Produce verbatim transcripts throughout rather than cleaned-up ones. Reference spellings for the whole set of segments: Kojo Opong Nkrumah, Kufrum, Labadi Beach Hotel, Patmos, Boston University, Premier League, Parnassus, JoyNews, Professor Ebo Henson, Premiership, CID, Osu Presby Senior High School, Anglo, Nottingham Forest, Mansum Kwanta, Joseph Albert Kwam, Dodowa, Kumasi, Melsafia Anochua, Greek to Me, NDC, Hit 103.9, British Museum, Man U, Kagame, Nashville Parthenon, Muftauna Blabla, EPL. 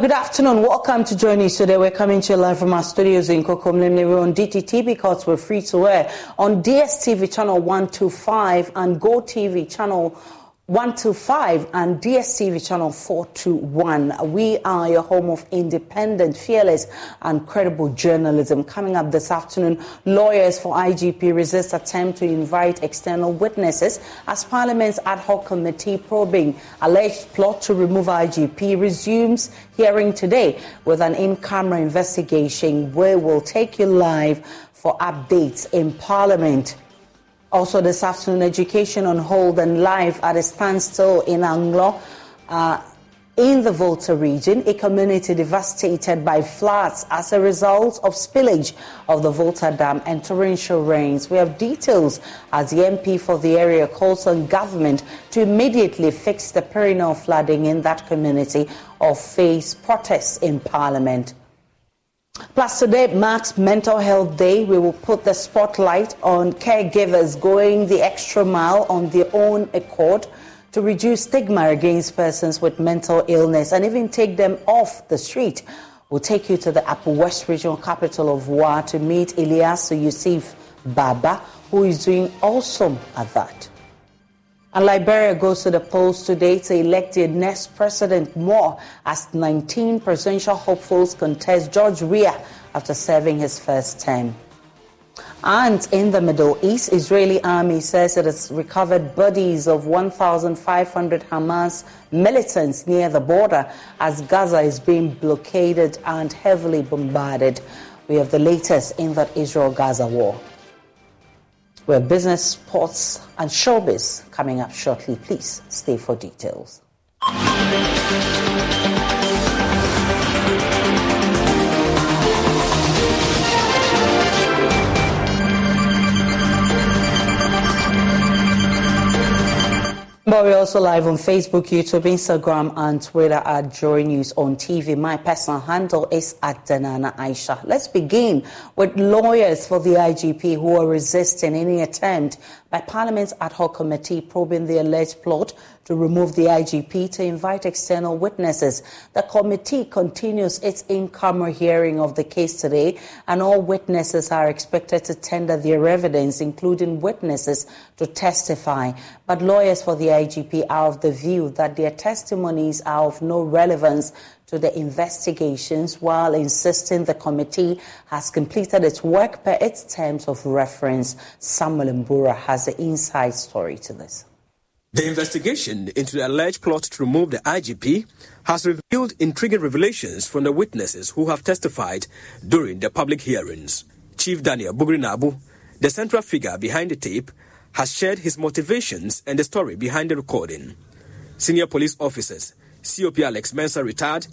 good afternoon. Welcome to JoyNews today. We're coming to you live from our studios in Kokomlemle. We're on D T T because we're free to air on D S T V channel one two five and GoTV channel one two five and D S T V channel four two one. We are your home of independent, fearless and credible journalism. Coming up this afternoon, lawyers for I G P resist attempt to invite external witnesses as Parliament's ad hoc committee probing alleged plot to remove I G P resumes hearing today with an in-camera investigation where we'll take you live for updates in Parliament. Also this afternoon, education on hold and live at a standstill in Anglo, uh, in the Volta region, a community devastated by floods as a result of spillage of the Volta Dam and torrential rains. We have details as the M P for the area calls on government to immediately fix the perennial flooding in that community or face protests in Parliament. Plus, today marks Mental Health Day. We will put the spotlight on caregivers going the extra mile on their own accord to reduce stigma against persons with mental illness and even take them off the street. We'll take you to the Upper West Regional Capital of Wa to meet Elias Yusuf Baba, who is doing awesome at that. And Liberia goes to the polls today to elect their next president, more as nineteen presidential hopefuls contest George Weah after serving his first term. And in the Middle East, Israeli army says it has recovered bodies of one thousand five hundred Hamas militants near the border as Gaza is being blockaded and heavily bombarded. We have the latest in that Israel-Gaza war. We have business, sports, and showbiz coming up shortly. Please stay for details. But we're also live on Facebook, YouTube, Instagram, and Twitter at JoyNews on T V. My personal handle is at Danana Aisha. Let's begin with lawyers for the I G P who are resisting any attempt by Parliament's ad hoc committee probing the alleged plot to remove the I G P to invite external witnesses. The committee continues its in-camera hearing of the case today, and all witnesses are expected to tender their evidence, including witnesses to testify. But lawyers for the I G P are of the view that their testimonies are of no relevance to the investigations, while insisting the committee has completed its work per its terms of reference. Samuel Mbura has the inside story to this. The investigation into the alleged plot to remove the I G P has revealed intriguing revelations from the witnesses who have testified during the public hearings. Chief Daniel Bugrinabu, the central figure behind the tape, has shared his motivations and the story behind the recording. Senior police officers C O P Alex Mensah-Retard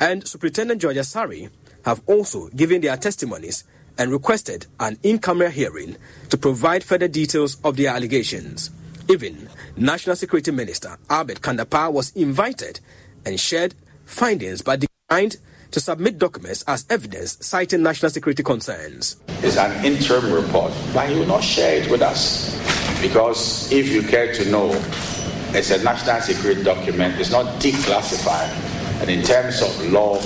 and Superintendent George Asari have also given their testimonies and requested an in-camera hearing to provide further details of their allegations. Even National Security Minister Albert Kandapa was invited and shared findings but declined to submit documents as evidence citing national security concerns. It's an interim report, but you will not share it with us because if you care to know, it's a national security document. It's not declassified. And in terms of law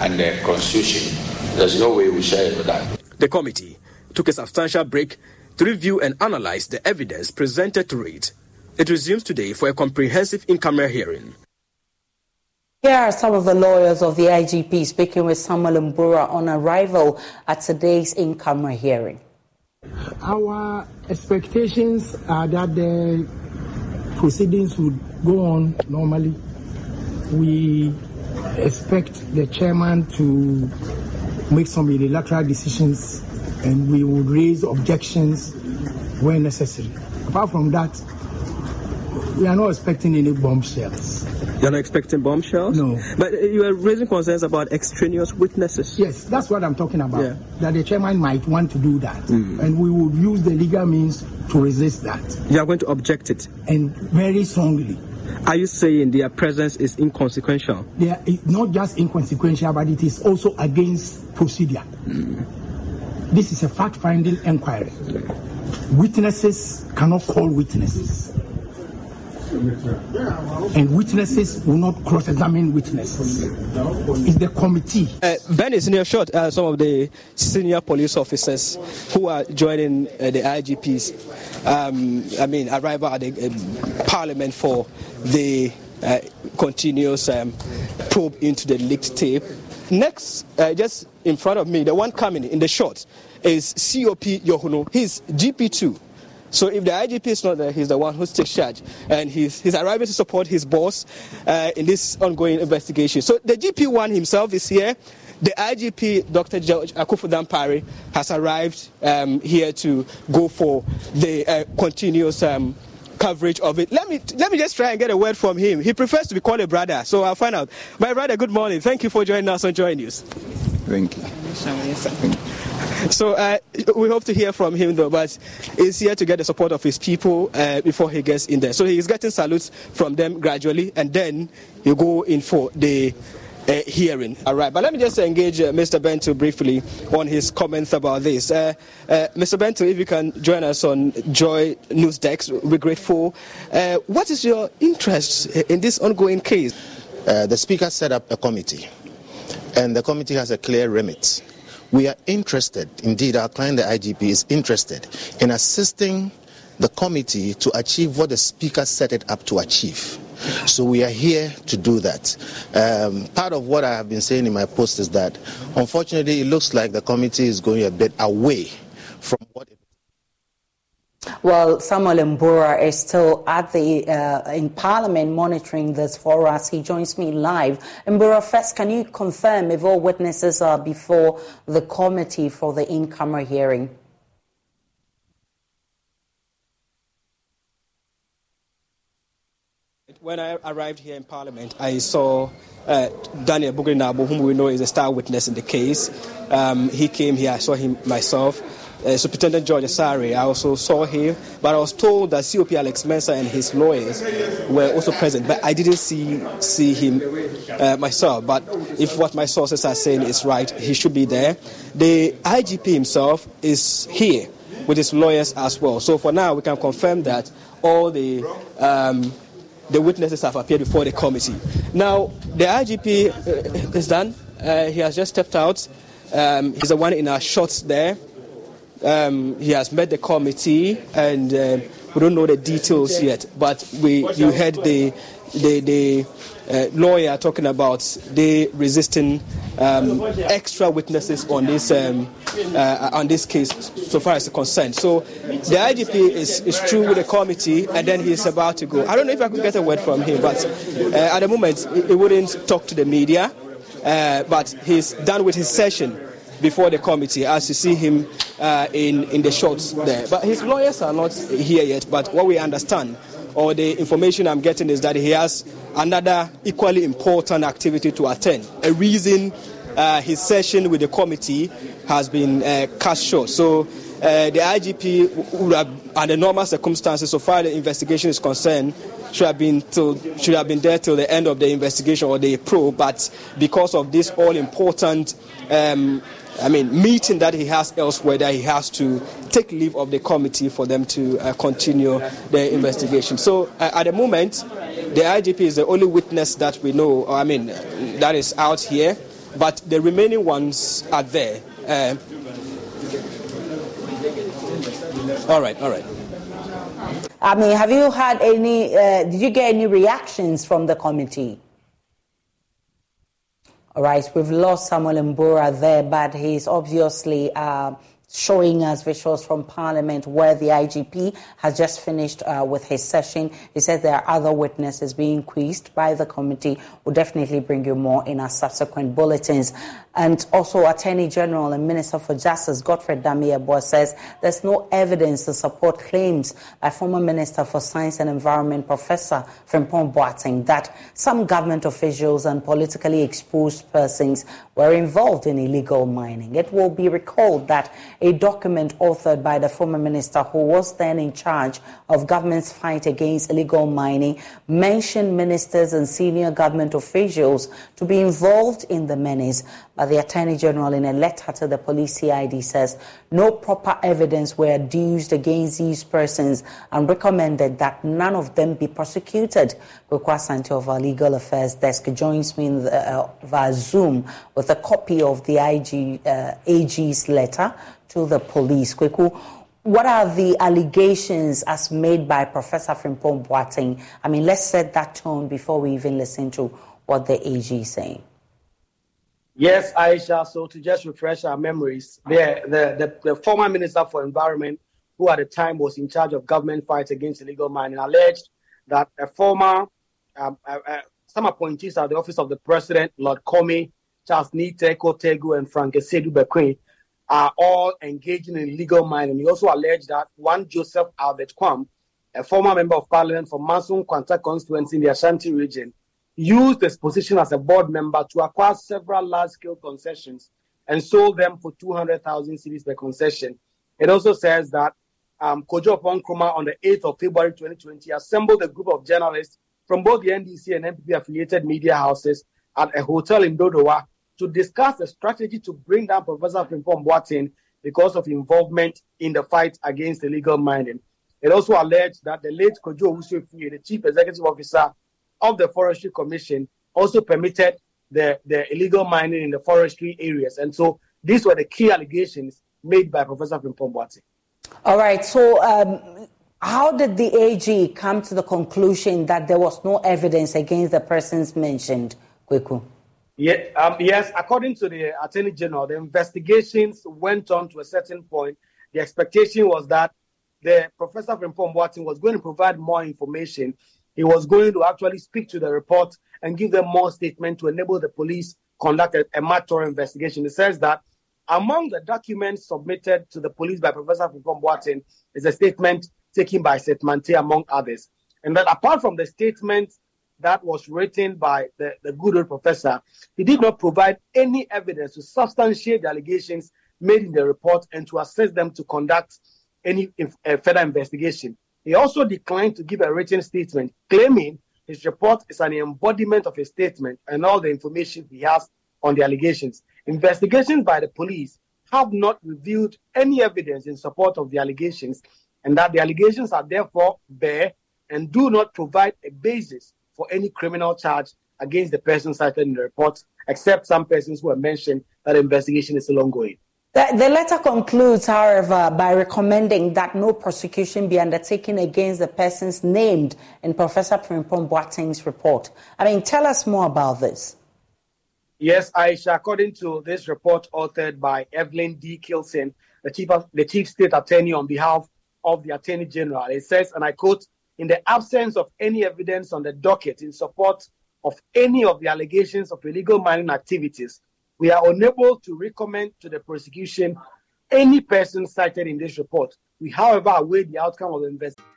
and the constitution, there's no way we share it with that. The committee took a substantial break to review and analyze the evidence presented to it. It resumes today for a comprehensive in-camera hearing. Here are some of the lawyers of the I G P speaking with Samuel Mbura on arrival at today's in-camera hearing. Our expectations are that the proceedings would go on normally. We expect the chairman to make some unilateral decisions and we would raise objections where necessary. Apart from that, we are not expecting any bombshells. You're not expecting bombshells? No. But you are raising concerns about extraneous witnesses? Yes, that's what I'm talking about. Yeah. That the chairman might want to do that. Mm. And we would use the legal means to resist that. You are going to object it? And very strongly. Are you saying their presence is inconsequential? They are not just inconsequential, but it is also against procedure. Mm. This is a fact-finding inquiry. Witnesses cannot call witnesses. and witnesses will not cross-examine witnesses. It's the committee. Uh, Ben is near shot uh, some of the senior police officers who are joining uh, the I G Ps. Um, I mean, arrival at the uh, Parliament for the uh, continuous um, probe into the leaked tape. Next, uh, just in front of me, the one coming in the shot is C O P Yohuno. He's G P two. So if the I G P is not there, he's the one who takes charge. And he's, he's arriving to support his boss uh, in this ongoing investigation. So the G P one himself is here. The I G P, Doctor George Akufudan Pari, has arrived um, here to go for the uh, continuous um, coverage of it. Let me let me just try and get a word from him. He prefers to be called a brother, so I'll find out. My brother, good morning. Thank you for joining us on JoyNews. Thank you. Thank you. So uh, we hope to hear from him, though, but he's here to get the support of his people uh, before he gets in there. So he's getting salutes from them gradually, and then you go in for the uh, hearing. All right, but let me just engage uh, Mister Bento briefly on his comments about this. Uh, uh, Mister Bento, if you can join us on Joy News Desk, we're grateful. Uh, what is your interest in this ongoing case? Uh, the Speaker set up a committee, and the committee has a clear remit. We are interested, indeed our client the I G P is interested in assisting the committee to achieve what the Speaker set it up to achieve. So we are here to do that. Um, part of what I have been saying in my post is that unfortunately it looks like the committee is going a bit away from what it. Well, Samuel Mbura is still at the uh, in Parliament monitoring this for us. He joins me live. Mbura, first, can you confirm if all witnesses are before the committee for the in-camera hearing? When I arrived here in Parliament, I saw uh, Daniel Bugrinabu, whom we know is a star witness in the case. Um, he came here. I saw him myself. Uh, Superintendent George Asari, I also saw him, but I was told that C O P Alex Mensah and his lawyers were also present, but I didn't see see him uh, myself. But if what my sources are saying is right, he should be there. The I G P himself is here with his lawyers as well. So for now, we can confirm that all the um, the witnesses have appeared before the committee. Now, the I G P uh, is done. Uh, he has just stepped out. Um, he's the one in our shots there. Um, he has met the committee, and uh, we don't know the details yet. But we, you heard the the, the uh, lawyer talking about the resisting um, extra witnesses on this um, uh, on this case, so far as the concerned. So the I G P is, is through with the committee, and then he's about to go. I don't know if I could get a word from him, but uh, at the moment he wouldn't talk to the media. Uh, but he's done with his session before the committee, as you see him uh, in, in the shots there. But his lawyers are not here yet, but what we understand, or the information I'm getting, is that he has another equally important activity to attend. A reason uh, his session with the committee has been uh, cut short. So uh, the I G P would have, under normal circumstances, so far the investigation is concerned, should have been till, should have been there till the end of the investigation or the probe, but because of this all-important um, I mean, meeting that he has elsewhere, that he has to take leave of the committee for them to uh, continue their investigation. So uh, at the moment, the I G P is the only witness that we know, or, I mean, that is out here, but the remaining ones are there. Uh, all right, all right. I mean, have you had any, uh, did you get any reactions from the committee? All right, we've lost Samuel Mbura there, but he's obviously uh, showing us visuals from Parliament where the I G P has just finished uh, with his session. He says there are other witnesses being quizzed by the committee. We'll definitely bring you more in our subsequent bulletins. And also Attorney General and Minister for Justice Godfrey Damier-Bois says there's no evidence to support claims by former Minister for Science and Environment Professor Frimpong Boateng that some government officials and politically exposed persons were involved in illegal mining. It will be recalled that a document authored by the former minister, who was then in charge of government's fight against illegal mining, mentioned ministers and senior government officials to be involved in the menace. But the Attorney General, in a letter to the police C I D, says no proper evidence were adduced against these persons and recommended that none of them be prosecuted. Kwaku Asante of our legal affairs desk joins me in the, uh, via Zoom with a copy of the I G, uh, A G's letter to the police. Kwaku, what are the allegations as made by Professor Frimpong Boateng? I mean, let's set that tone before we even listen to what the A G is saying. Yes, Aisha, so to just refresh our memories, the, the, the, the former Minister for Environment, who at the time was in charge of government fights against illegal mining, alleged that a former, um, uh, uh, some appointees at the office of the President, Lord Comey, Charles Nite, Kotegu, and Frank Esedu Bekwe, are all engaging in illegal mining. He also alleged that one Joseph Albert Kwam, a former member of Parliament for Mansum Kwanta constituency in the Ashanti region, used his position as a board member to acquire several large-scale concessions and sold them for two hundred thousand cedis per concession. It also says that um, Kojo Opong Nkrumah, on the eighth of February twenty twenty, assembled a group of journalists from both the N D C and M P P-affiliated media houses at a hotel in Dodowa to discuss a strategy to bring down Professor Frimpong Boateng because of involvement in the fight against illegal mining. It also alleged that the late Kojo Owusu-Efie, the chief executive officer of the Forestry Commission, also permitted the, the illegal mining in the forestry areas. And so these were the key allegations made by Professor Frimpong Boateng. All right. So um, how did the A G come to the conclusion that there was no evidence against the persons mentioned, Kwaku? Yeah, um, yes, according to the Attorney General, the investigations went on to a certain point. The expectation was that the Professor Frimpong Boateng was going to provide more information. He was going to actually speak to the report and give them more statement to enable the police conduct a, a matter investigation. It says that among the documents submitted to the police by Professor Frimpong Boateng is a statement taken by Setmante, among others. And that apart from the statement that was written by the, the good old professor, he did not provide any evidence to substantiate the allegations made in the report and to assist them to conduct any inf- uh, further investigation. He also declined to give a written statement, claiming his report is an embodiment of his statement and all the information he has on the allegations. Investigations by the police have not revealed any evidence in support of the allegations, and that the allegations are therefore bare and do not provide a basis for any criminal charge against the person cited in the report, except some persons who are mentioned that the investigation is still ongoing. The, the letter concludes, however, by recommending that no prosecution be undertaken against the persons named in Professor Frimpong Boateng's report. I mean, tell us more about this. Yes, Aisha, according to this report authored by Evelyn D. Kilson, the chief, the chief state attorney on behalf of the Attorney General, it says, and I quote, "In the absence of any evidence on the docket in support of any of the allegations of illegal mining activities, we are unable to recommend to the prosecution any person cited in this report. We, however, await the outcome of the investigation."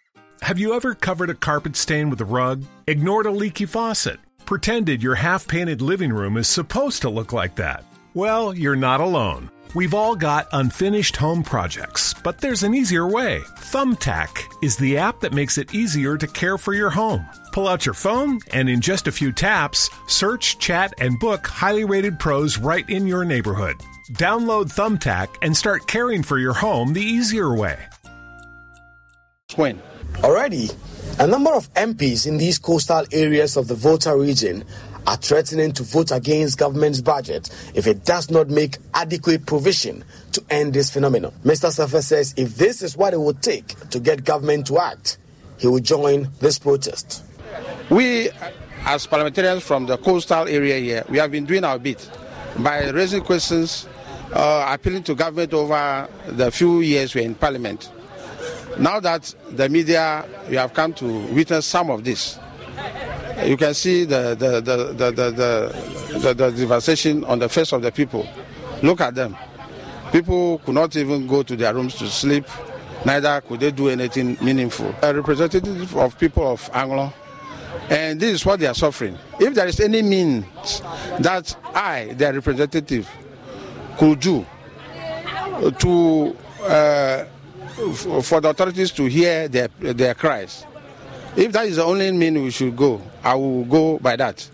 Have you ever covered a carpet stain with a rug? Ignored a leaky faucet? Pretended your half-painted living room is supposed to look like that? Well, you're not alone. We've all got unfinished home projects, but there's an easier way. Thumbtack is the app that makes it easier to care for your home. Pull out your phone, and in just a few taps, search, chat, and book highly rated pros right in your neighborhood. Download Thumbtack and start caring for your home the easier way. When? Already, a number of M Ps in these coastal areas of the Volta region are threatening to vote against government's budget if it does not make adequate provision to end this phenomenon. Mister Safa says if this is what it would take to get government to act, he will join this protest. We, as parliamentarians from the coastal area here, we have been doing our bit by raising questions, uh, appealing to government over the few years we're in parliament. Now that the media, we have come to witness some of this. You can see the the the the the, the, the, the devastation on the face of the people. Look at them. People could not even go to their rooms to sleep. Neither could they do anything meaningful. A representative of people of Anglo. And this is what they are suffering. If there is any means that I, their representative, could do to uh, for the authorities to hear their their cries, if that is the only means we should go, I will go by that.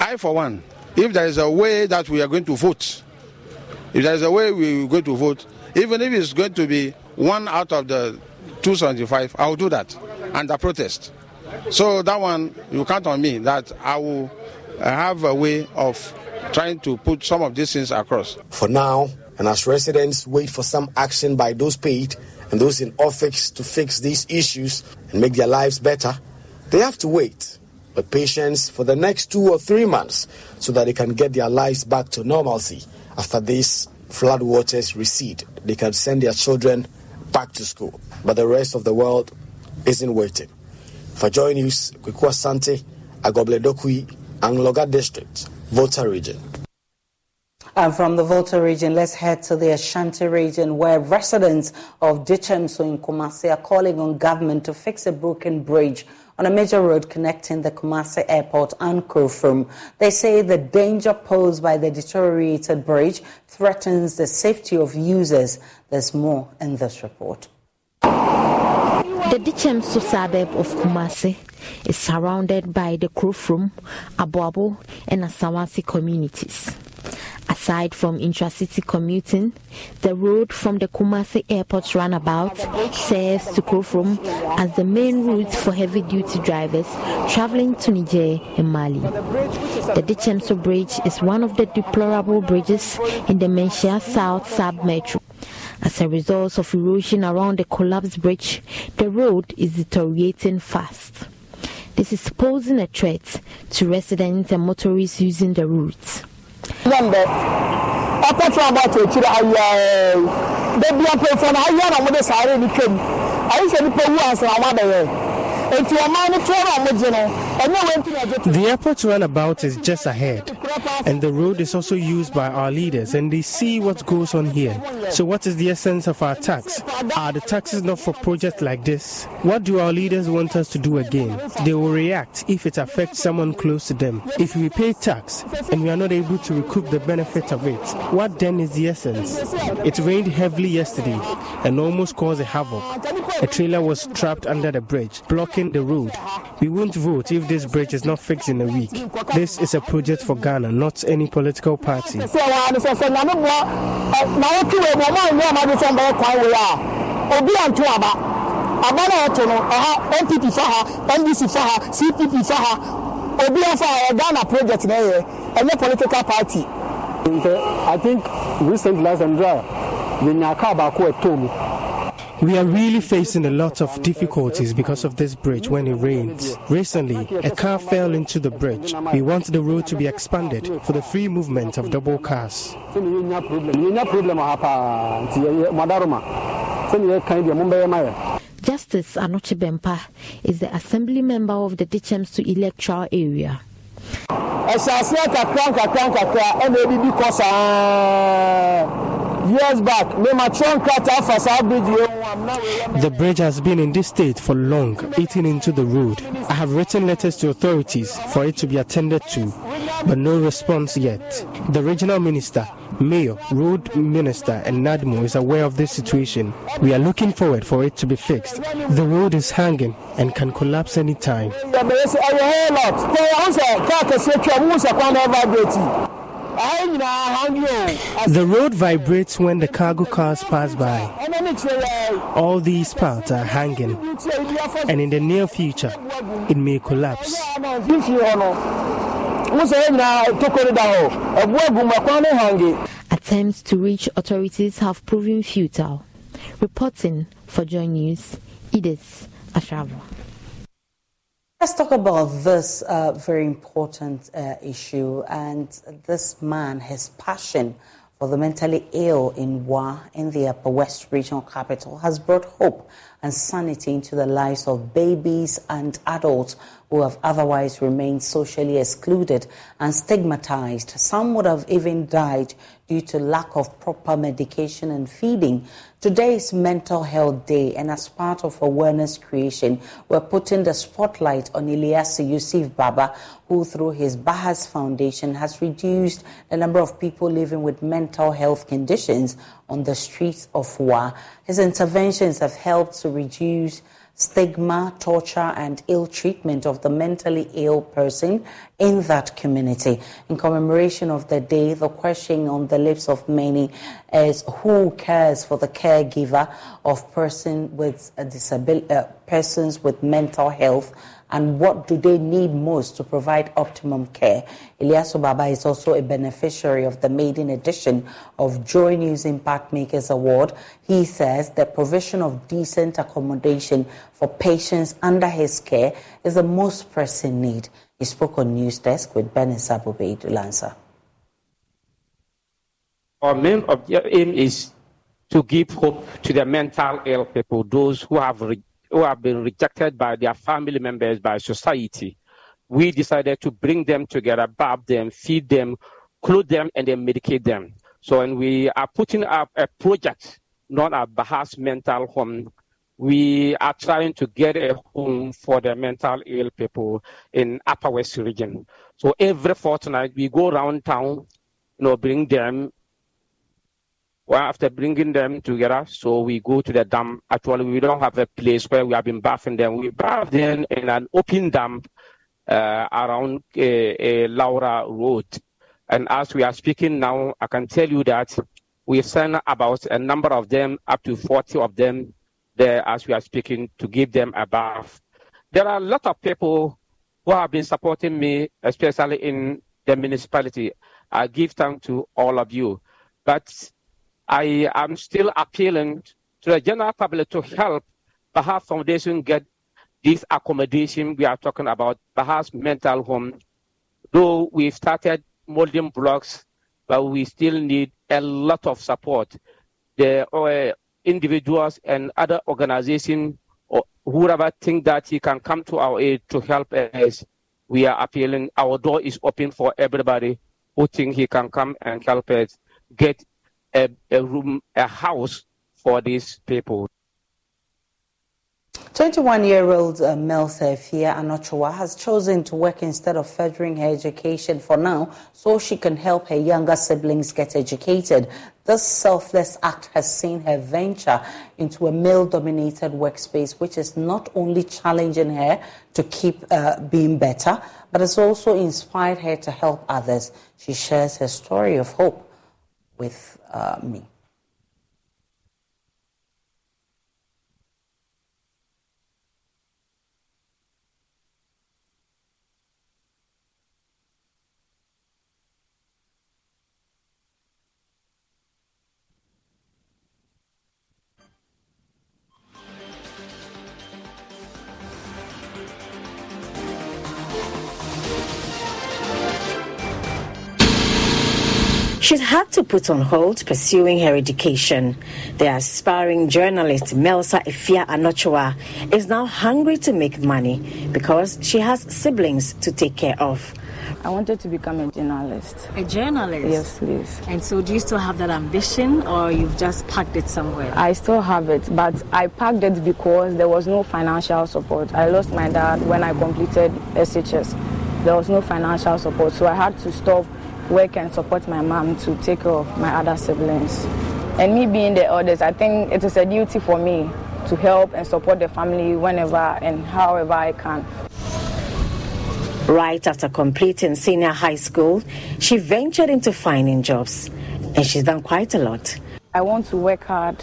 I, for one, if there is a way that we are going to vote, if there is a way we are going to vote, even if it's going to be one out of the two seventy-five, I will do that under protest. So that one, you count on me that I will have a way of trying to put some of these things across. For now, and as residents wait for some action by those paid and those in office to fix these issues and make their lives better, they have to wait with patience for the next two or three months so that they can get their lives back to normalcy. After these flood waters recede, they can send their children back to school. But the rest of the world isn't waiting. For Joy News, Kwaku Asante, Agobledokui, Angloga District, Volta Region. And from the Volta region, let's head to the Ashanti region, where residents of Dichemso in Kumasi are calling on government to fix a broken bridge on a major road connecting the Kumasi airport and Kufrum. They say the danger posed by the deteriorated bridge threatens the safety of users. There's more in this report. The Dichemso suburb of Kumasi is surrounded by the Kufrum, Aboabo and Asawasi communities. Aside from intracity commuting, the road from the Kumasi Airport runabout serves to Kufrum as the main route for heavy-duty drivers traveling to Niger and Mali. The Dichemso Bridge is one of the deplorable bridges in the Menchia South sub-metro. As a result of erosion around the collapsed bridge, the road is deteriorating fast. This is posing a threat to residents and motorists using the route. The airport runabout is just ahead, and the road is also used by our leaders, and they see what goes on here. So what is the essence of our tax? Are the taxes not for projects like this? What do our leaders want us to do again? They will react if it affects someone close to them. If we pay tax and we are not able to recoup the benefit of it, what then is the essence? It rained heavily yesterday and almost caused a havoc. A trailer was trapped under the bridge, blocking the road. We won't vote if this bridge is not fixed in a week. This is a project for Ghana, not any political party. I think recent last and dry. We are really facing a lot of difficulties because of this bridge when it rains. Recently, a car fell into the bridge. We want the road to be expanded for the free movement of double cars. Justice Anochi Bempa is the assembly member of the Dichemso electoral area. Years back, the bridge has been in this state for long, eating into the road. I have written letters to authorities for it to be attended to, but no response yet. The regional minister, mayor, road minister, and Nadmo is aware of this situation. We are looking forward for it to be fixed. The road is hanging and can collapse any time. The road vibrates when the cargo cars pass by. All these parts are hanging, and in the near future, it may collapse. Attempts to reach authorities have proven futile. Reporting for Joy News, Edith Ashava. Let's talk about this uh, very important uh, issue and this man, his passion for the mentally ill in Wa in the Upper West Regional Capital has brought hope and sanity into the lives of babies and adults who have otherwise remained socially excluded and stigmatized. Some would have even died due to lack of proper medication and feeding. Today is Mental Health Day, and as part of awareness creation, we're putting the spotlight on Elias Yusuf Baba, who through his Bahas Foundation has reduced the number of people living with mental health conditions on the streets of Wa. His interventions have helped to reduce stigma, torture and ill treatment of the mentally ill person in that community. In commemoration of the day, the question on the lips of many is who cares for the caregiver of person with a disabil- uh, persons with mental health, and what do they need most to provide optimum care? Elias Baba is also a beneficiary of the maiden edition of JoyNews Impact Makers Award. He says the provision of decent accommodation for patients under his care is the most pressing need. He spoke on News Desk with Benissa Bobei Dulansa. Our main aim is to give hope to the mental ill people, those who have re- who have been rejected by their family members, by society. We decided to bring them together, bathe them, feed them, clothe them, and then medicate them. So when we are putting up a project known as Baha's Mental Home, we are trying to get a home for the mental ill people in Upper West region. So every fortnight, we go around town, you know, bring them. Well, after bringing them together, so we go to the dam. Actually, we don't have a place where we have been bathing them. We bathe them in an open dam uh, around uh, uh, Laura Road. And as we are speaking now, I can tell you that we've sent about a number of them, up to forty of them, there as we are speaking, to give them a bath. There are a lot of people who have been supporting me, especially in the municipality. I give thanks to all of you. But I am still appealing to the general public to help Baha Foundation get this accommodation we are talking about, Baha's mental home. Though we've started molding blocks, but we still need a lot of support. The uh, individuals and other organizations or whoever think that you can come to our aid to help us, we are appealing. Our door is open for everybody who thinks he can come and help us get A, a room, a house for these people. twenty-one-year-old uh, Melsafia Anochua has chosen to work instead of furthering her education for now so she can help her younger siblings get educated. This selfless act has seen her venture into a male-dominated workspace, which is not only challenging her to keep uh, being better, but has also inspired her to help others. She shares her story of hope with uh, me. She's had to put on hold pursuing her education. The aspiring journalist Melsafia Anochua is now hungry to make money because she has siblings to take care of. I wanted to become a journalist. A journalist? Yes, please. And so do you still have that ambition or you've just parked it somewhere? I still have it, but I parked it because there was no financial support. I lost my dad when I completed S H S. There was no financial support, so I had to stop work and support my mom to take care of my other siblings. And me being the eldest, I think it is a duty for me to help and support the family whenever and however I can. Right after completing senior high school, she ventured into finding jobs, and she's done quite a lot. I want to work hard,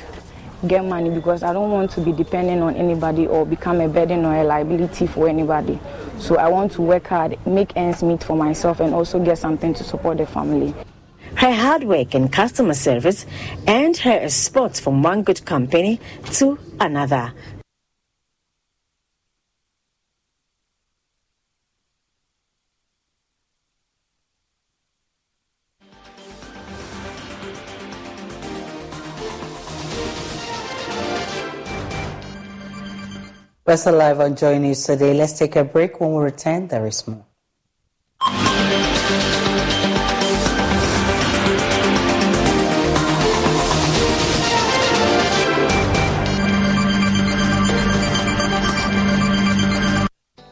get money, because I don't want to be dependent on anybody or become a burden or a liability for anybody. So I want to work hard, make ends meet for myself, and also get something to support the family. Her hard work in customer service earned her a spot from one good company to another. We're still live on JoyNews today. Let's take a break. When we return, there is more.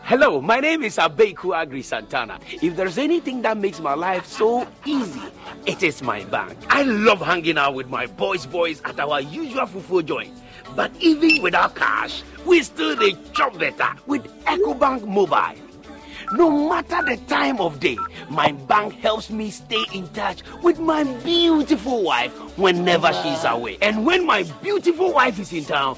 Hello, my name is Abeku Agri Santana. If there's anything that makes my life so easy, it is my bank. I love hanging out with my boys' boys at our usual fufu joint. But even without cash, we still dey chop better with Ecobank Mobile. No matter the time of day, my bank helps me stay in touch with my beautiful wife whenever she's away. And when my beautiful wife is in town,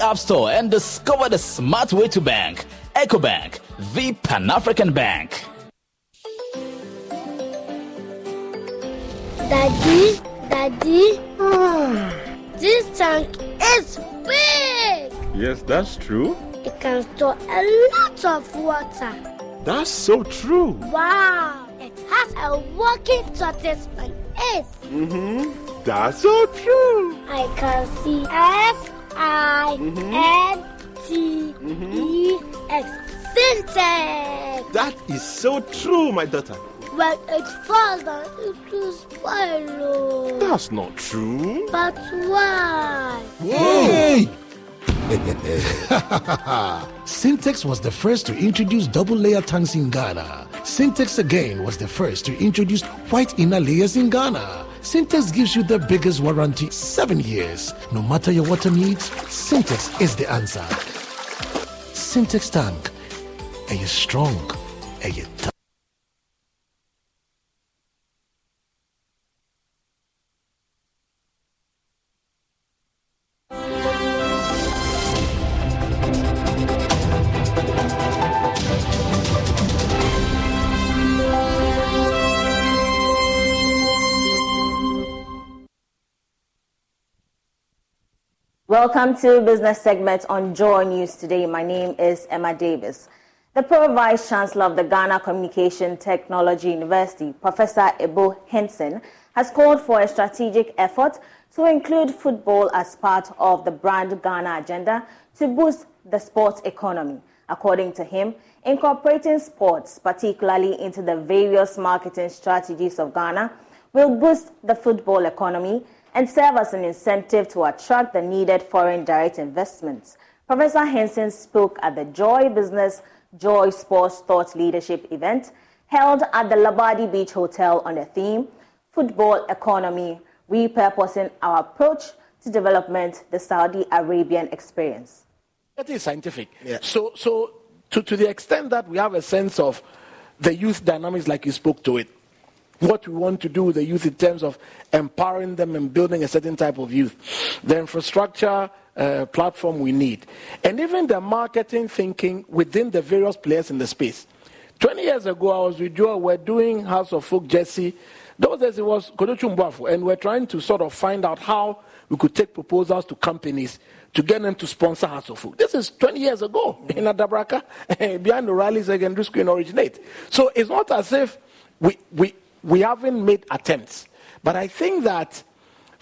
App Store and discover the smart way to bank. Ecobank, the Pan-African bank. Daddy, Daddy, oh, this tank is big. Yes, that's true. It can store a lot of water. That's so true. Wow, it has a walking tortoise on it. Mm-hmm. That's so true. I can see S I N T E X. Syntex. That is so true, my daughter. When it falls down, it will spoil. That's not true. But why? Hey! Syntex was the first to introduce double layer tanks in Ghana. Syntex again was the first to introduce white inner layers in Ghana. Syntex gives you the biggest warranty, seven years. No matter your water needs, Syntex is the answer. Syntex tank. Are you strong? Are you tough? Welcome to Business Segment on JoyNews today. My name is Emma Davis. The Pro Vice Chancellor of the Ghana Communication Technology University, Professor Ebo Henson, has called for a strategic effort to include football as part of the Brand Ghana agenda to boost the sports economy. According to him, incorporating sports, particularly into the various marketing strategies of Ghana, will boost the football economy and serve as an incentive to attract the needed foreign direct investments. Professor Henson spoke at the Joy Business, Joy Sports Thought Leadership event held at the Labadi Beach Hotel on the theme, Football Economy, Repurposing Our Approach to Development, the Saudi Arabian Experience. That is scientific. Yeah. So, so to, to the extent that we have a sense of the youth dynamics like you spoke to it, what we want to do with the youth in terms of empowering them and building a certain type of youth, the infrastructure uh, platform we need, and even the marketing thinking within the various players in the space. twenty years ago, I was with Joe, we're doing House of Folk, Jesse. Those days it was Kodochu Mbwafu, and we're trying to sort of find out how we could take proposals to companies to get them to sponsor House of Folk. This is twenty years ago in Adabraka, behind O'Reilly Secondary School in Originate. So it's not as if we... we We haven't made attempts, but I think that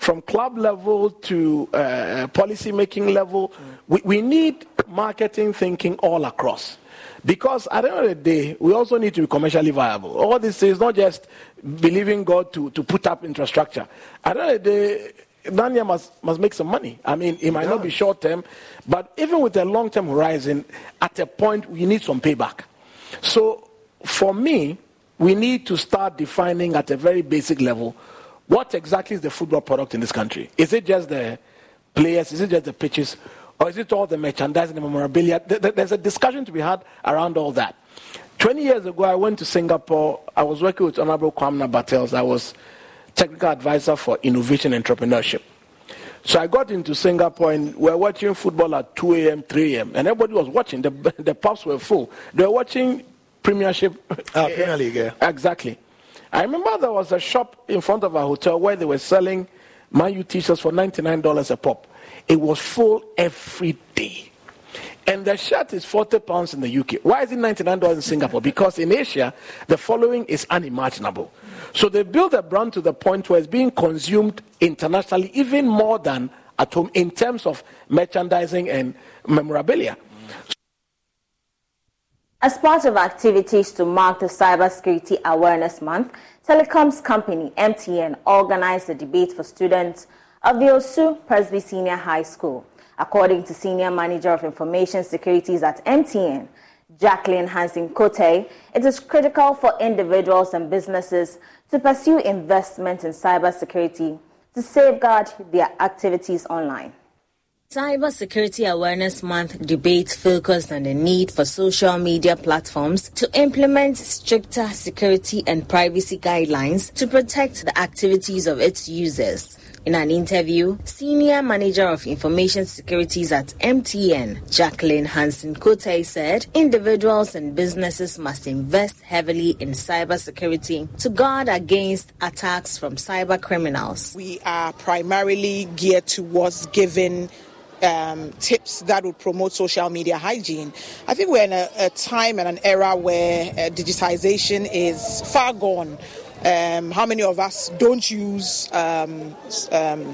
from club level to uh, policy making level, we, we need marketing thinking all across. Because at the end of the day, we also need to be commercially viable. All this is not just believing God to, to put up infrastructure. At the end of the day, Daniel must, must make some money. I mean, it might yeah. not be short term, but even with a long term horizon, at a point, we need some payback. So for me, we need to start defining at a very basic level what exactly is the football product in this country. Is it just the players? Is it just the pitches? Or is it all the merchandise and the memorabilia? There's a discussion to be had around all that. twenty years ago, I went to Singapore. I was working with Honorable Kwamna Battels. I was technical advisor for innovation and entrepreneurship. So I got into Singapore and we were watching football at two a.m., three a.m. And everybody was watching. The, the pubs were full. They were watching Premiership. Ah, Premier League, yeah. Exactly. I remember there was a shop in front of our hotel where they were selling Man U t-shirts for ninety-nine dollars a pop. It was full every day. And the shirt is forty pounds in the U K. Why is it ninety-nine dollars in Singapore? Because in Asia, the following is unimaginable. So they built a brand to the point where it's being consumed internationally, even more than at home, in terms of merchandising and memorabilia. As part of activities to mark the Cybersecurity Awareness Month, telecoms company M T N organized a debate for students of the Osu Presby Senior High School. According to Senior Manager of Information Securities at M T N, Jacqueline Hansen Cote, it is critical for individuals and businesses to pursue investment in cybersecurity to safeguard their activities online. Cybersecurity Awareness Month debate focused on the need for social media platforms to implement stricter security and privacy guidelines to protect the activities of its users. In an interview, Senior Manager of Information Securities at M T N, Jacqueline Hansen Cote, said individuals and businesses must invest heavily in cybersecurity to guard against attacks from cyber criminals. We are primarily geared towards giving um, tips that would promote social media hygiene. I think we're in a, a time and an era where uh, digitization is far gone. Um, how many of us don't use um, um,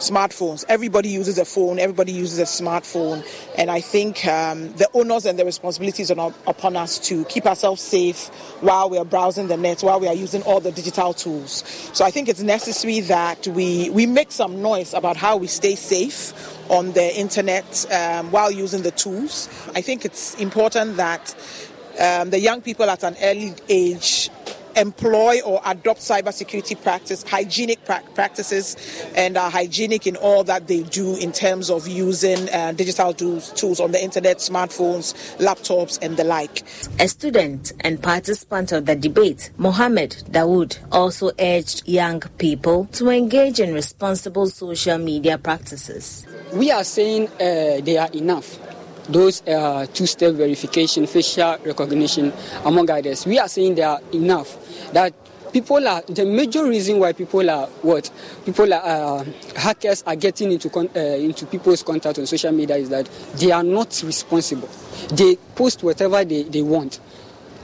smartphones? Everybody uses a phone, everybody uses a smartphone. And I think um, the onus and the responsibilities are upon us to keep ourselves safe while we are browsing the net, while we are using all the digital tools. So I think it's necessary that we, we make some noise about how we stay safe on the internet um, while using the tools. I think it's important that um, the young people at an early age employ or adopt cybersecurity practice, hygienic pra- practices, and are hygienic in all that they do in terms of using uh, digital tools, tools on the internet, smartphones, laptops, and the like. A student and participant of the debate, Mohammed Dawood, also urged young people to engage in responsible social media practices. We are saying uh, they are enough. Those uh, two-step verification, facial recognition among others. We are saying they are enough. That people are, the major reason why people are what? People are, uh, hackers are getting into con- uh, into people's contact on social media is that they are not responsible. They post whatever they, they want.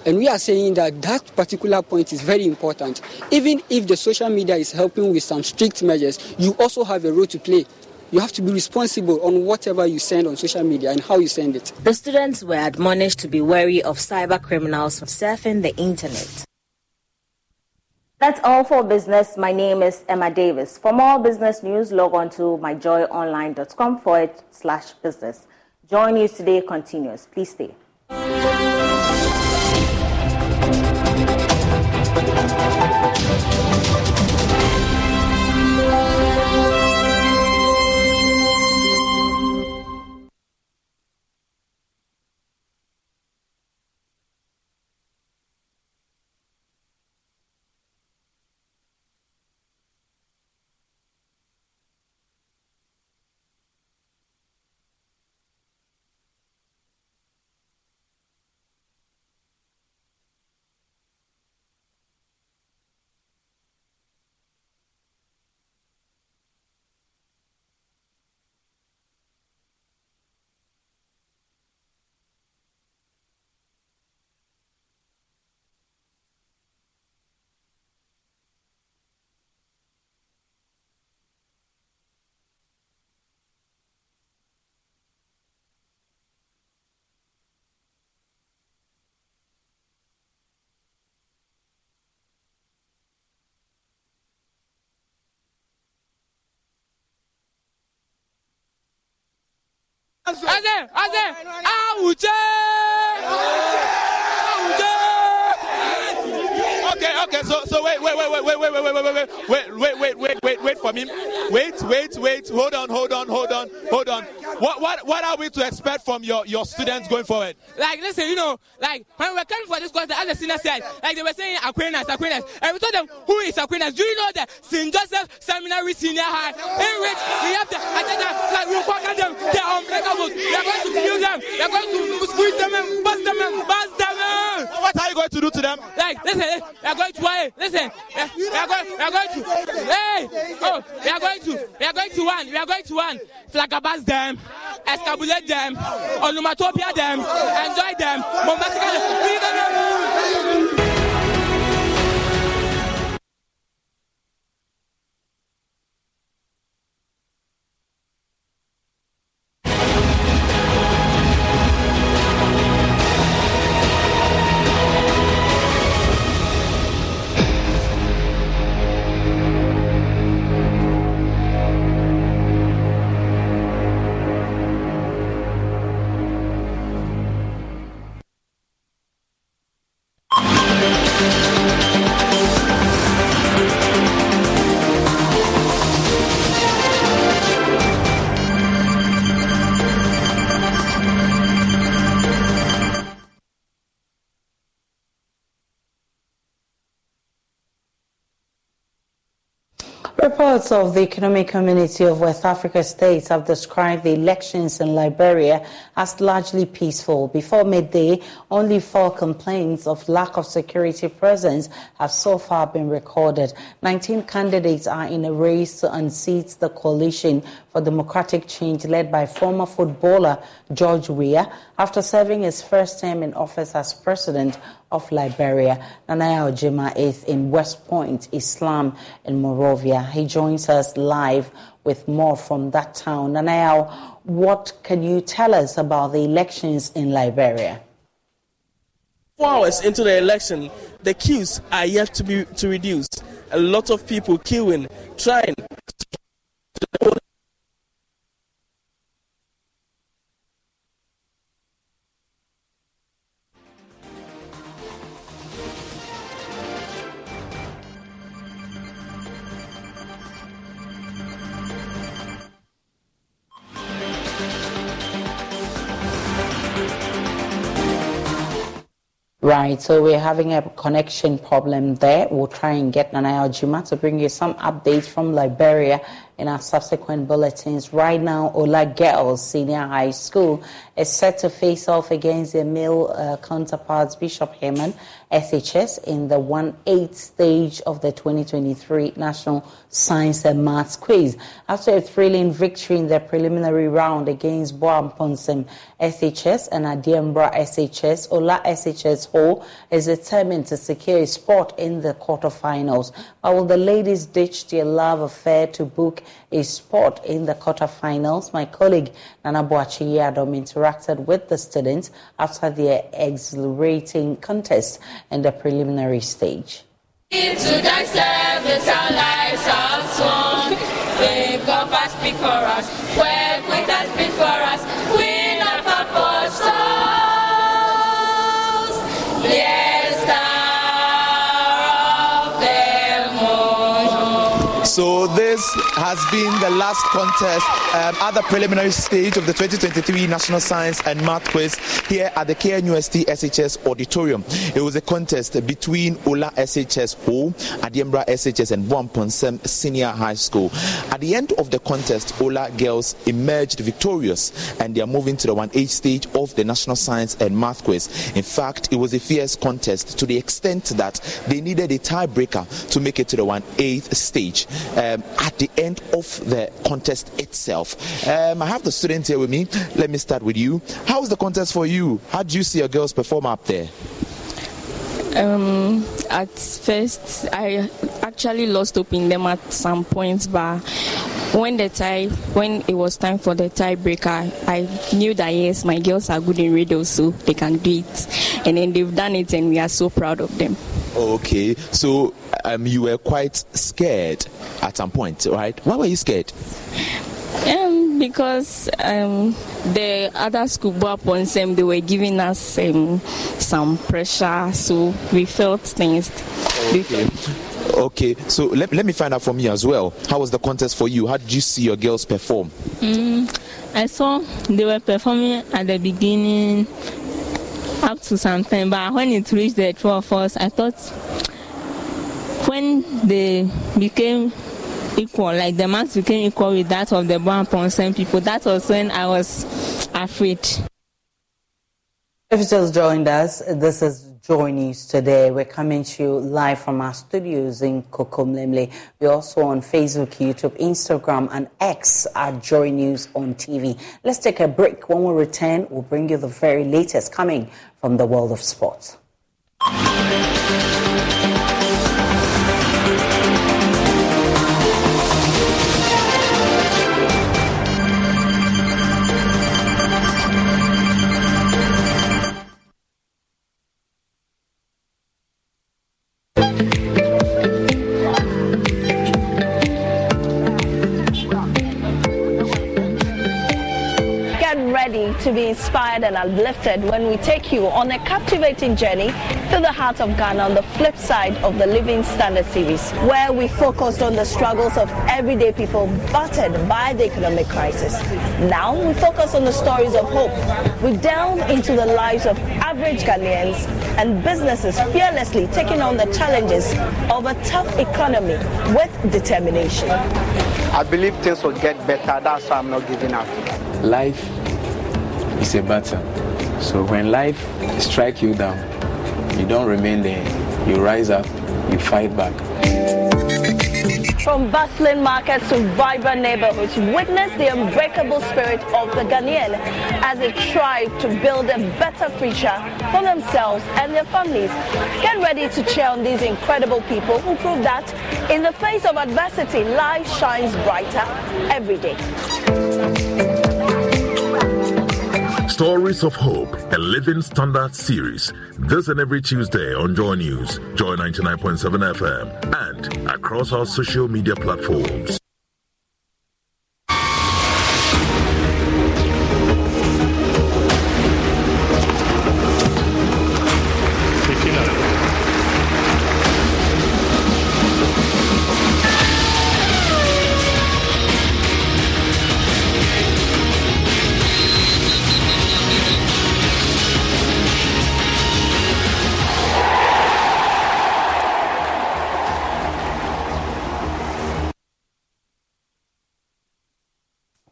And we are saying that that particular point is very important. Even if the social media is helping with some strict measures, you also have a role to play. You have to be responsible on whatever you send on social media and how you send it. The students were admonished to be wary of cyber criminals surfing the internet. That's all for business. My name is Emma Davis. For more business news, log on to myjoyonline.com forward slash business. Joy News Today continues. Please stay. Aze, aze, awuche, awuche. Okay, okay. So, so wait, wait, wait, wait, wait, wait, wait, wait, wait, wait, wait, wait, wait for me. Wait, wait, wait. Hold on, hold on, hold on, hold on. What, what, what are we to expect from your, your students going forward? Like, listen, you know, like when we were coming for this course, as the senior said, like they were saying Aquinas, Aquinas, and we told them who is Aquinas. Do you know that Saint Joseph Seminary Senior High, in which we have the agenda, like we work on them. They are unbreakable. We are going to kill them. We are going to squeeze them and bust them and bust them. What are you going to do to them? Like, listen, we are going to listen. We are going. We are going to. Hey! Oh, we are going to. We are going to one. We are going to one. Flagabas them, Escabulate them, Onumatopia them, enjoy them. Reports of the Economic Community of West Africa States have described the elections in Liberia as largely peaceful. Before midday, only four complaints of lack of security presence have so far been recorded. Nineteen candidates are in a race to unseat the coalition for democratic change led by former footballer George Weah after serving his first term in office as president of Liberia. Nanaya Ojima is in West Point, Islam, in Morovia. He joins us live with more from that town. Nanaya, what can you tell us about the elections in Liberia? Four hours into the election, the queues are yet to be to reduce. A lot of people queuing, trying to... Right, so we're having a connection problem there. We'll try and get Nanaya Ojima to bring you some updates from Liberia in our subsequent bulletins. Right now, Ola Gettles Senior High School is set to face off against their male uh, counterparts, Bishop Herman S H S, in the one eight stage of the twenty twenty-three National Science and Maths Quiz. After a thrilling victory in the preliminary round against Boamponsim S H S and Adiambra S H S, Ola S H S Hall is determined to secure a spot in the quarterfinals. But will the ladies ditch their love affair to book a spot in the quarterfinals? My colleague Nana Boachi Yadom interacted with the students after their exhilarating contest in the preliminary stage. Into thyself is our lives our song. May God speak for us. Where we can speak for us. We not for our souls. Yes, star of them all. So this has been the last contest um, at the preliminary stage of the twenty twenty-three National Science and Math Quiz here at the K N U S T S H S Auditorium. It was a contest between Ola S H S Ho, Adiambra S H S and Boamponsim Senior High School. At the end of the contest, Ola girls emerged victorious and they are moving to the one H stage of the National Science and Math Quiz. In fact, it was a fierce contest to the extent that they needed a tiebreaker to make it to the one eighth stage. Um, at the end of the contest itself. Um, I have the students here with me. Let me start with you. How was the contest for you? How do you see your girls perform up there? Um, at first, I actually lost hope in them at some points, but when the tie, when it was time for the tiebreaker, I knew that yes, my girls are good in riddles, so they can do it. And then they've done it, and we are so proud of them. Okay, so um, you were quite scared at some point, right? Why were you scared? Um, because um, the other school Boamponsim, they were giving us um, some pressure, so we felt things. Okay. Okay, so let, let me find out from you as well. How was the contest for you? How did you see your girls perform? Mm, I saw they were performing at the beginning up to some time, but when it reached the two of us, I thought when they became equal, like the marks became equal with that of the Boamponsim people, that was when I was afraid. If you just joined us, this is JoyNews today. We're coming to you live from our studios in Kokomlemle. We're also on Facebook, YouTube, Instagram, and X at JoyNews on T V. Let's take a break. When we return, we'll bring you the very latest coming from the world of sports. To be inspired and uplifted when we take you on a captivating journey through the heart of Ghana on the flip side of the Living Standard series, where we focused on the struggles of everyday people battered by the economic crisis. Now we focus on the stories of hope. We delve into the lives of average Ghanaians and businesses fearlessly taking on the challenges of a tough economy with determination. I believe things will get better. That's why I'm not giving up. Life, it's a battle. So when life strikes you down, you don't remain there. You rise up, you fight back. From bustling markets to vibrant neighborhoods, witness the unbreakable spirit of the Ghanaian as they strive to build a better future for themselves and their families. Get ready to cheer on these incredible people who prove that in the face of adversity, life shines brighter every day. Stories of Hope, a Living Standard series. This and every Tuesday on Joy News, Joy ninety-nine point seven F M, and across our social media platforms.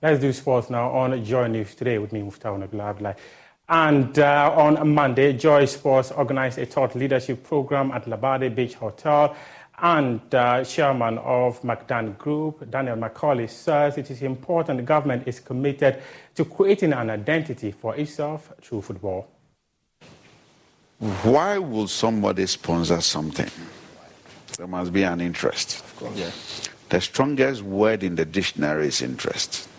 Let's do sports now on Joy News today with me, Muftauna Blabla. And uh, on Monday, Joy Sports organized a thought leadership program at Labade Beach Hotel. And uh, chairman of MacDan Group, Daniel McCauley, says it is important the government is committed to creating an identity for itself through football. Why will somebody sponsor something? There must be an interest. Of course. Yeah. The strongest word in the dictionary is interest.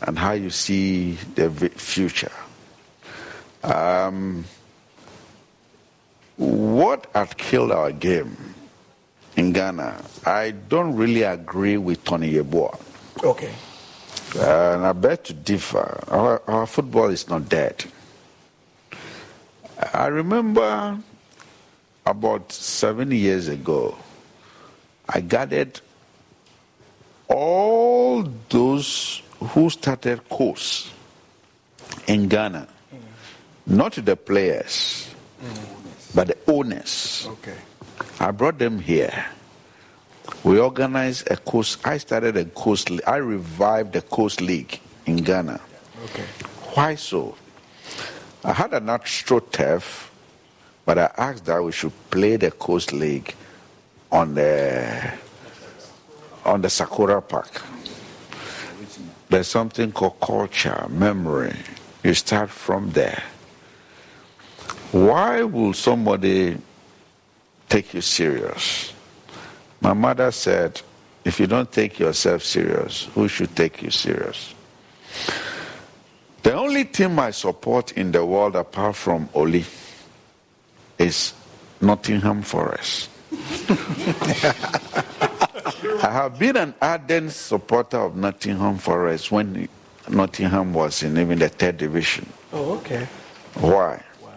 And how you see the future. Um, what had killed our game in Ghana, I don't really agree with Tony Yeboah. Okay. Uh, and I bet to differ. Our, our football is not dead. I remember about seven years ago, I gathered all those who started course in Ghana, mm. not the players, mm. but the owners. Okay. I brought them here. We organized a course. I started a course. I revived the course league in Ghana. Okay. Why so? I had an astro turf, but I asked that we should play the course league on the on the Sakura Park. There's something called culture, memory. You start from there. Why will somebody take you serious? My mother said, if you don't take yourself serious, who should take you serious? The only team I support in the world apart from Oli is Nottingham Forest. I have been an ardent supporter of Nottingham Forest when Nottingham was in even the third division. Oh, okay. Why? Wow.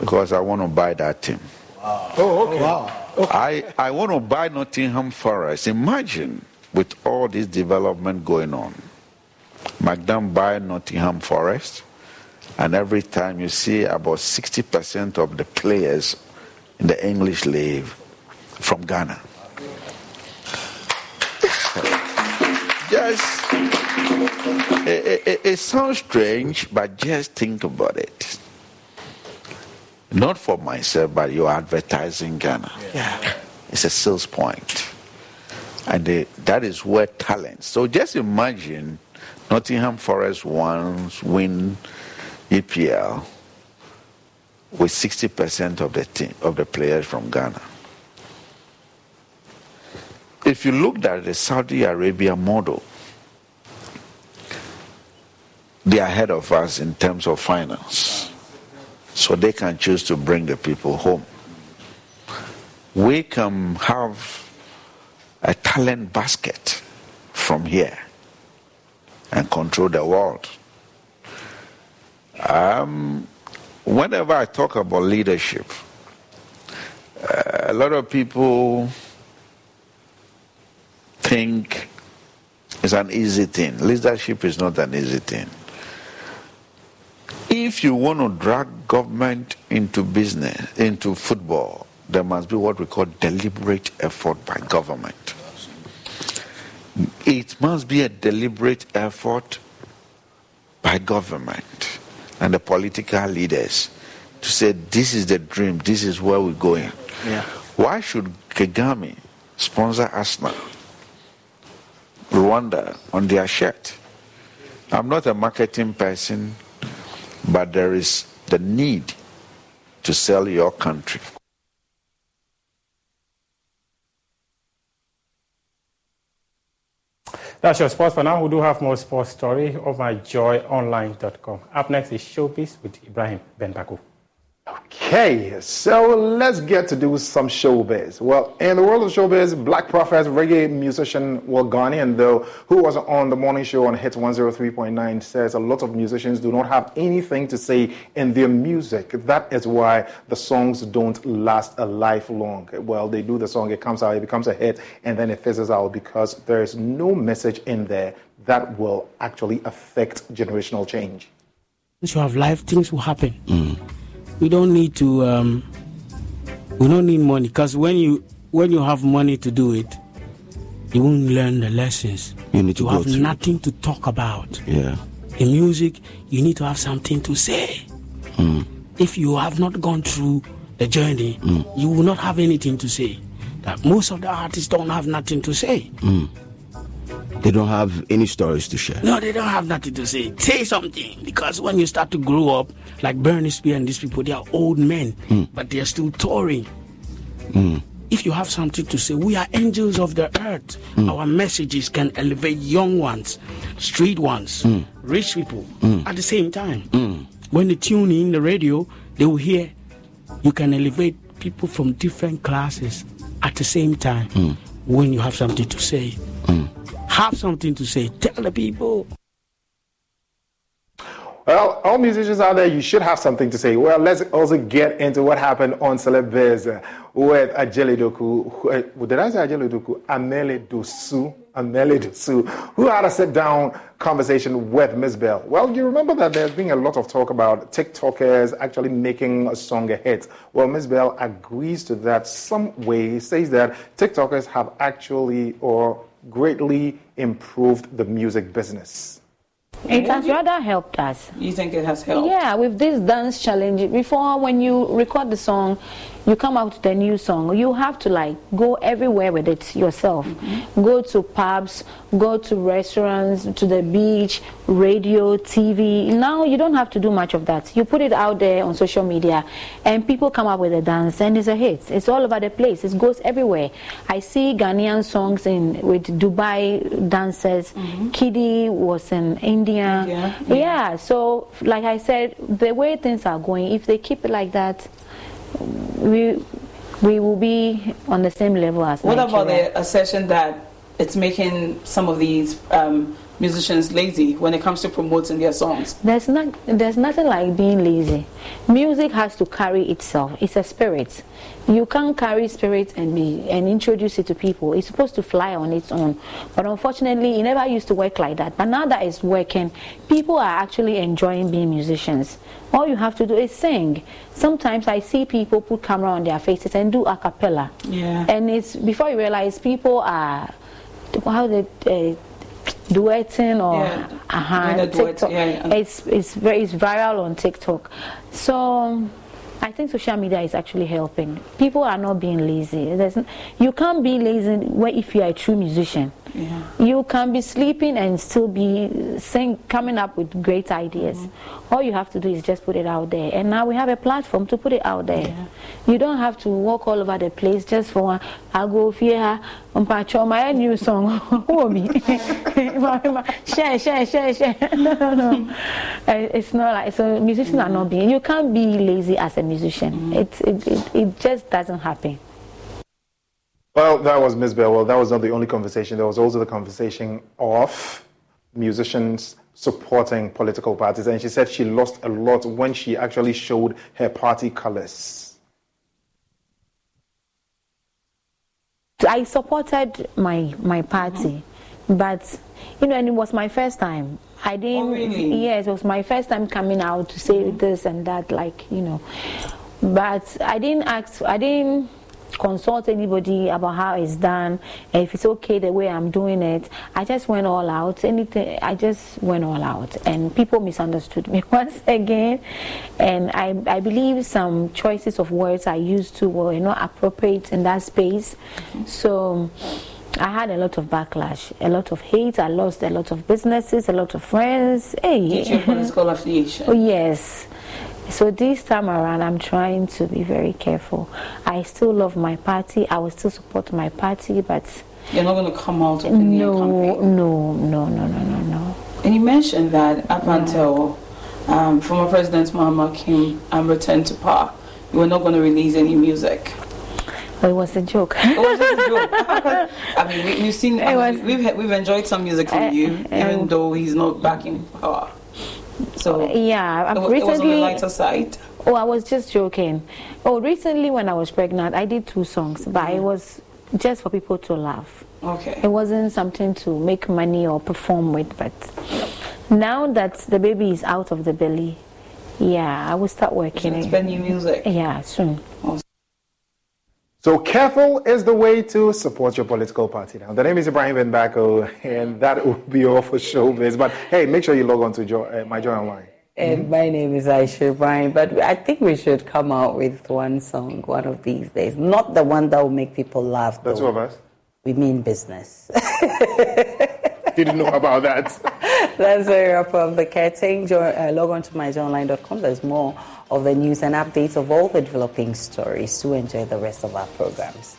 Because I want to buy that team. Wow. Oh, okay. Wow. Okay. I, I want to buy Nottingham Forest. Imagine with all this development going on. MacDan buy Nottingham Forest, and every time you see about sixty percent of the players in the English league from Ghana. Yes, it, it, it sounds strange, but just think about it. Not for myself, but you're advertising Ghana. Yeah. Yeah. It's a sales point. And they, that is where talent. So just imagine Nottingham Forest once win E P L with sixty percent of the team, of the players from Ghana. If you looked at the Saudi Arabia model, they are ahead of us in terms of finance. So they can choose to bring the people home. We can have a talent basket from here and control the world. Um, whenever I talk about leadership, uh, a lot of people think it's an easy thing. Leadership is not an easy thing. If you want to drag government into business, into football, there must be what we call deliberate effort by government. It must be a deliberate effort by government and the political leaders to say, this is the dream, this is where we're going. Yeah. Why should Kagame sponsor Arsenal, Rwanda on their shirt? I'm not a marketing person, but there is the need to sell your country. That's your sports for now. We do have more sports story on my joy online dot com. Up next is Showbiz with Ibrahim Benbaku. Okay, so let's get to do some showbiz. Well, in the world of showbiz, Black Prophet, reggae musician, well, Ghanaian though, who was on the morning show on Hit one oh three point nine, says a lot of musicians do not have anything to say in their music. That is why the songs don't last a lifelong. Well, they do the song, it comes out, it becomes a hit, and then it fizzles out because there is no message in there that will actually affect generational change. Once you have life, things will happen. Mm. We don't need to, um, we don't need money, because when you when you have money to do it, you won't learn the lessons. You need to you have nothing it. to talk about. Yeah. In music, you need to have something to say. Mm. If you have not gone through the journey, mm. you will not have anything to say. That most of the artists don't have nothing to say. Mm. They don't have any stories to share. No, they don't have nothing to say. Say something. Because when you start to grow up, like Bernie Spears and these people, they are old men, mm. but they are still touring. Mm. If you have something to say, we are angels of the earth. Mm. Our messages can elevate young ones, street ones, mm. rich people mm. at the same time. Mm. When they tune in the radio, they will hear you can elevate people from different classes at the same time mm. when you have something to say. Mm. Have something to say. Tell the people. Well, all musicians out there, you should have something to say. Well, let's also get into what happened on Celebes with Agobledokui. Did I say Agobledokui? Amele Dosu. Amele Dosu, who had a sit-down conversation with Miss Bell. Well, you remember that there's been a lot of talk about TikTokers actually making a song a hit. Well, Miss Bell agrees to that some way, says that TikTokers have actually or greatly improved the music business. It has rather helped us. You think it has helped? Yeah, with this dance challenge. Before, when you record the song, you come out with a new song. You have to like go everywhere with it yourself. Mm-hmm. Go to pubs, go to restaurants, to the beach, radio, T V. Now you don't have to do much of that. You put it out there on social media and people come up with a dance and it's a hit. It's all over the place. It goes everywhere. I see Ghanaian songs in with Dubai dancers. Mm-hmm. Kidi was in India. India. Yeah. yeah, so like I said, the way things are going, if they keep it like that, we we will be on the same level as Nigeria. What about the assertion that it's making some of these um, musicians lazy when it comes to promoting their songs? There's not there's nothing like being lazy. Music has to carry itself. It's a spirit. You can't carry spirit and be and introduce it to people. It's supposed to fly on its own. But unfortunately, it never used to work like that. But now that it's working, people are actually enjoying being musicians. All you have to do is sing. Sometimes I see people put camera on their faces and do a cappella. Yeah. And it's before you realize people are how they. Uh, duetting or yeah. uh-huh, duet, TikTok. Yeah, yeah. It's, it's, very, it's viral on TikTok. So I think social media is actually helping. People are not being lazy. There's, you can't be lazy where if you are a true musician. Yeah. You can be sleeping and still be sing, coming up with great ideas. Mm-hmm. All you have to do is just put it out there. And now we have a platform to put it out there. Yeah. You don't have to walk all over the place just for one. I go fear her, my new song. Share, share, share, share. No, no, no. It's not like so. Musicians mm-hmm. are not being. You can't be lazy as a musician. Mm-hmm. It it it, it just doesn't happen. Well, that was Miz Bell. Well, that was not the only conversation. There was also the conversation of musicians supporting political parties. And she said she lost a lot when she actually showed her party colors. I supported my, my party, mm-hmm. but, you know, and it was my first time. I didn't, oh, really? Yes, it was my first time coming out to say mm-hmm. this and that, like, you know. But I didn't ask, I didn't... consult anybody about how it's done, and if it's okay the way I'm doing it. I just went all out. Anything, I just went all out, and people misunderstood me once again. And I, I believe some choices of words I used to were not appropriate in that space. Mm-hmm. So I had a lot of backlash, a lot of hate. I lost a lot of businesses, a lot of friends. Hey, did you political affiliation? Oh yes. So this time around, I'm trying to be very careful. I still love my party. I will still support my party, but... You're not going to come out of the new campaign? No, no, no, no, no, no. And you mentioned that up until um, former President Mahama came and returned to power, you were not going to release any music. Well, it was a joke. It was just a joke. I mean, we, we've seen... I mean, was, we've, we've enjoyed some music from uh, you, even um, though he's not back in power. So yeah, it, recently, it was on the lighter side. Oh, I was just joking. Oh, recently when I was pregnant, I did two songs, but mm. it was just for people to laugh. Okay. It wasn't something to make money or perform with, but now that the baby is out of the belly, yeah, I will start working. It's been new music. Yeah, soon. Awesome. So careful is the way to support your political party now. The name is Ibrahim Mbako, and that will be all for Showbiz. But hey, make sure you log on to Joy, uh, My Joy Online. And mm-hmm. my name is Aisha Ibrahim, but I think we should come out with one song one of these days. Not the one that will make people laugh. The two of us? We mean business. Didn't know about that. That's a wrap of the curtain. Joy, uh, log on to my joy online dot com. There's more of the news and updates of all the developing stories. To enjoy the rest of our programs.